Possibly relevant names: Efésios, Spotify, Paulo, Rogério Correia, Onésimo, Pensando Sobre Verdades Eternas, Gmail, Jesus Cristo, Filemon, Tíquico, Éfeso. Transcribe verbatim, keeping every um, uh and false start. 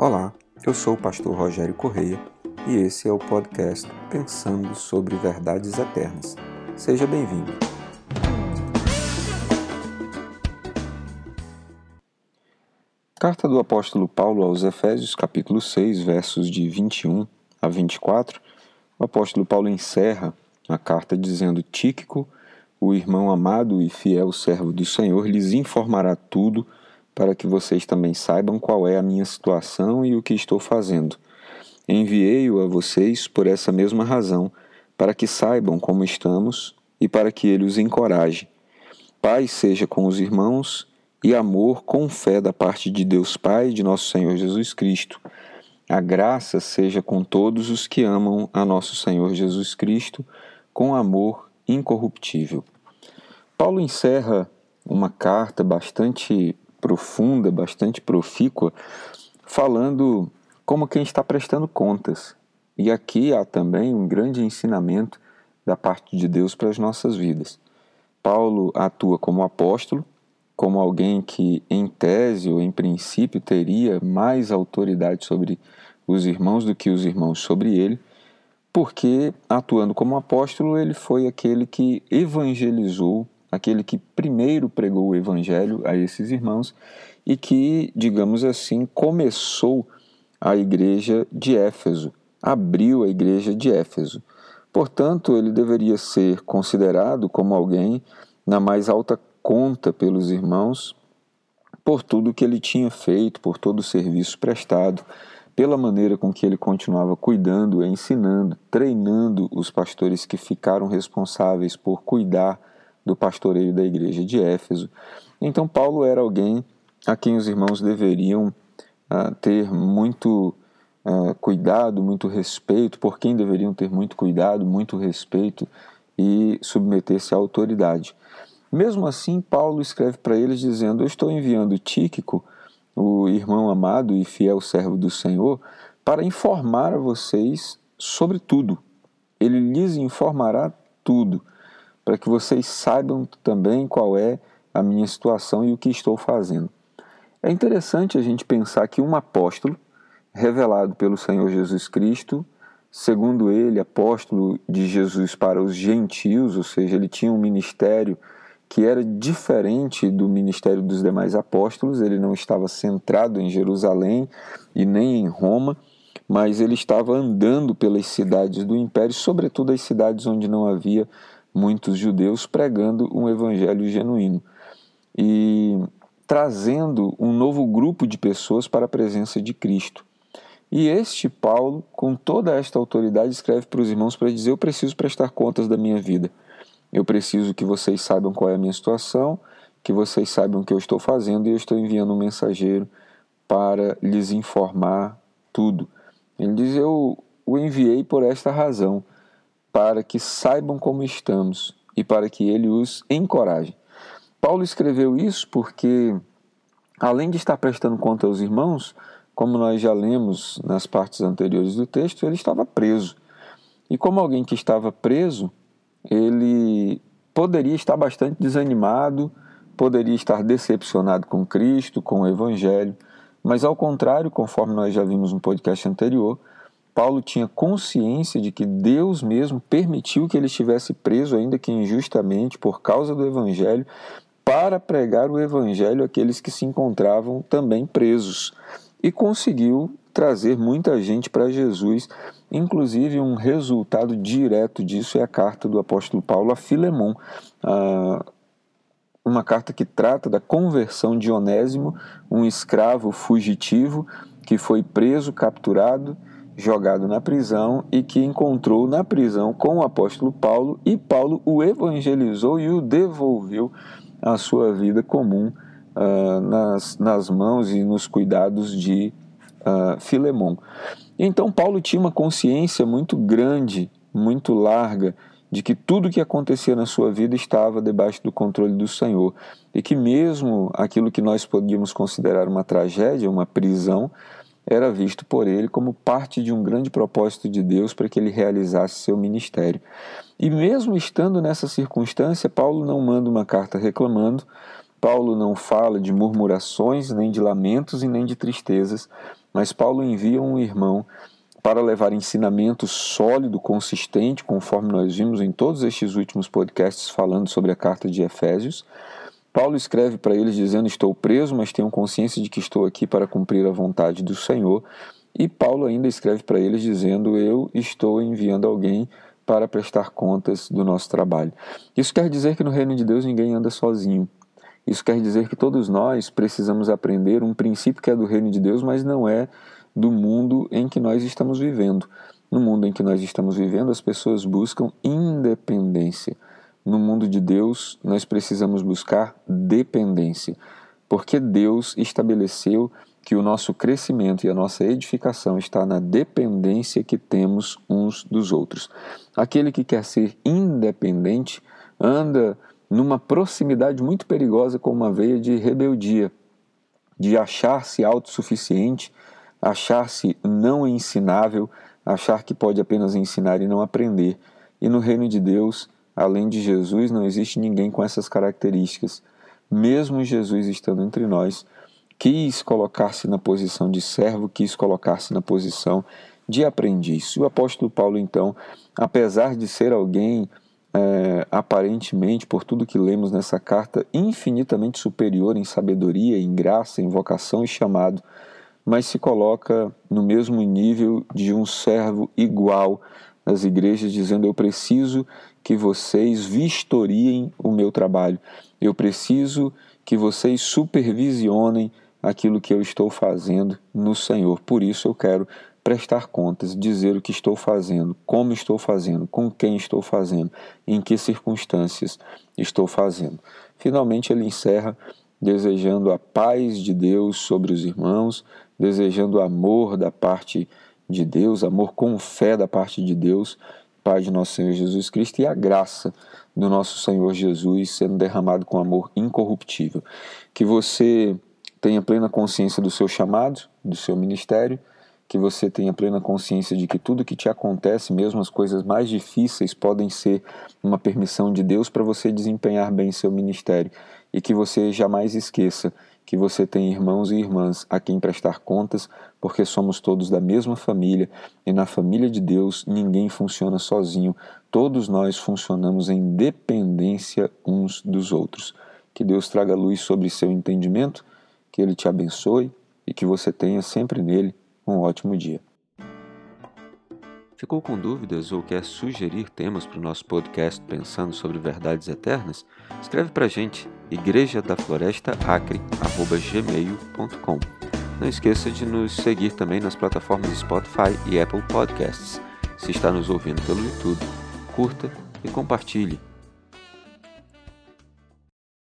Olá, eu sou o pastor Rogério Correia e esse é o podcast Pensando Sobre Verdades Eternas. Seja bem-vindo. Carta do apóstolo Paulo aos Efésios, capítulo seis, versos de vinte e um a vinte e quatro. O apóstolo Paulo encerra a carta dizendo: Tíquico, o irmão amado e fiel servo do Senhor, lhes informará tudo para que vocês também saibam qual é a minha situação e o que estou fazendo. Enviei-o a vocês por essa mesma razão, para que saibam como estamos e para que ele os encoraje. Paz seja com os irmãos e amor com fé da parte de Deus Pai e de nosso Senhor Jesus Cristo. A graça seja com todos os que amam a nosso Senhor Jesus Cristo com amor incorruptível. Paulo encerra uma carta bastante profunda, bastante profícua, falando como quem está prestando contas. E aqui há também um grande ensinamento da parte de Deus para as nossas vidas. Paulo atua como apóstolo, como alguém que em tese ou em princípio teria mais autoridade sobre os irmãos do que os irmãos sobre ele, porque atuando como apóstolo ele foi aquele que evangelizou, aquele que primeiro pregou o evangelho a esses irmãos e que, digamos assim, começou a igreja de Éfeso, abriu a igreja de Éfeso. Portanto, ele deveria ser considerado como alguém na mais alta conta pelos irmãos por tudo que ele tinha feito, por todo o serviço prestado, pela maneira com que ele continuava cuidando, ensinando, treinando os pastores que ficaram responsáveis por cuidar do pastoreio da igreja de Éfeso. Então Paulo era alguém a quem os irmãos deveriam uh, ter muito uh, cuidado, muito respeito, por quem deveriam ter muito cuidado, muito respeito e submeter-se à autoridade. Mesmo assim, Paulo escreve para eles dizendo: eu estou enviando Tíquico, o irmão amado e fiel servo do Senhor, para informar a vocês sobre tudo. Ele lhes informará tudo, para que vocês saibam também qual é a minha situação e o que estou fazendo. É interessante a gente pensar que um apóstolo, revelado pelo Senhor Jesus Cristo, segundo ele, apóstolo de Jesus para os gentios, ou seja, ele tinha um ministério que era diferente do ministério dos demais apóstolos, ele não estava centrado em Jerusalém e nem em Roma, mas ele estava andando pelas cidades do império, sobretudo as cidades onde não havia muitos judeus, pregando um evangelho genuíno e trazendo um novo grupo de pessoas para a presença de Cristo. E este Paulo, com toda esta autoridade, escreve para os irmãos para dizer: eu preciso prestar contas da minha vida, eu preciso que vocês saibam qual é a minha situação, que vocês saibam o que eu estou fazendo, e eu estou enviando um mensageiro para lhes informar tudo. Ele diz: eu o enviei por esta razão, para que saibam como estamos e para que ele os encoraje. Paulo escreveu isso porque, além de estar prestando conta aos irmãos, como nós já lemos nas partes anteriores do texto, ele estava preso. E como alguém que estava preso, ele poderia estar bastante desanimado, poderia estar decepcionado com Cristo, com o Evangelho, mas ao contrário, conforme nós já vimos no podcast anterior, Paulo tinha consciência de que Deus mesmo permitiu que ele estivesse preso, ainda que injustamente, por causa do Evangelho, para pregar o Evangelho àqueles que se encontravam também presos. E conseguiu trazer muita gente para Jesus. Inclusive, um resultado direto disso é a carta do apóstolo Paulo a Filemon, a uma carta que trata da conversão de Onésimo, um escravo fugitivo que foi preso, capturado, jogado na prisão e que encontrou na prisão com o apóstolo Paulo, e Paulo o evangelizou e o devolveu à sua vida comum uh, nas, nas mãos e nos cuidados de uh, Filemon. Então Paulo tinha uma consciência muito grande, muito larga, de que tudo o que acontecia na sua vida estava debaixo do controle do Senhor, e que mesmo aquilo que nós podíamos considerar uma tragédia, uma prisão, era visto por ele como parte de um grande propósito de Deus para que ele realizasse seu ministério. E mesmo estando nessa circunstância, Paulo não manda uma carta reclamando, Paulo não fala de murmurações, nem de lamentos e nem de tristezas, mas Paulo envia um irmão para levar ensinamento sólido, consistente, conforme nós vimos em todos estes últimos podcasts falando sobre a carta de Efésios. Paulo escreve para eles dizendo: estou preso, mas tenho consciência de que estou aqui para cumprir a vontade do Senhor. E Paulo ainda escreve para eles dizendo: eu estou enviando alguém para prestar contas do nosso trabalho. Isso quer dizer que no reino de Deus ninguém anda sozinho. Isso quer dizer que todos nós precisamos aprender um princípio que é do reino de Deus, mas não é do mundo em que nós estamos vivendo. No mundo em que nós estamos vivendo, as pessoas buscam independência. No mundo de Deus, nós precisamos buscar dependência, porque Deus estabeleceu que o nosso crescimento e a nossa edificação está na dependência que temos uns dos outros. Aquele que quer ser independente anda numa proximidade muito perigosa com uma veia de rebeldia, de achar-se autossuficiente, achar-se não ensinável, achar que pode apenas ensinar e não aprender. E no reino de Deus, além de Jesus, não existe ninguém com essas características. Mesmo Jesus estando entre nós, quis colocar-se na posição de servo, quis colocar-se na posição de aprendiz. E o apóstolo Paulo, então, apesar de ser alguém É, aparentemente, por tudo que lemos nessa carta, infinitamente superior em sabedoria, em graça, em vocação e chamado, mas se coloca no mesmo nível de um servo igual nas igrejas, dizendo: eu preciso que vocês vistoriem o meu trabalho, eu preciso que vocês supervisionem aquilo que eu estou fazendo no Senhor. Por isso eu quero prestar contas, dizer o que estou fazendo, como estou fazendo, com quem estou fazendo, em que circunstâncias estou fazendo. Finalmente ele encerra desejando a paz de Deus sobre os irmãos, desejando amor da parte de Deus, amor com fé da parte de Deus, Pai de nosso Senhor Jesus Cristo, e a graça do nosso Senhor Jesus sendo derramado com amor incorruptível. Que você tenha plena consciência do seu chamado, do seu ministério, que você tenha plena consciência de que tudo que te acontece, mesmo as coisas mais difíceis, podem ser uma permissão de Deus para você desempenhar bem seu ministério. E que você jamais esqueça que você tem irmãos e irmãs a quem prestar contas, porque somos todos da mesma família, e na família de Deus ninguém funciona sozinho. Todos nós funcionamos em dependência uns dos outros. Que Deus traga luz sobre seu entendimento, que Ele te abençoe e que você tenha sempre nele um ótimo dia. Ficou com dúvidas ou quer sugerir temas para o nosso podcast Pensando Sobre Verdades Eternas? Escreve para a gente, igreja da floresta acre arroba gmail ponto com. Não esqueça de nos seguir também nas plataformas Spotify e Apple Podcasts. Se está nos ouvindo pelo YouTube, curta e compartilhe.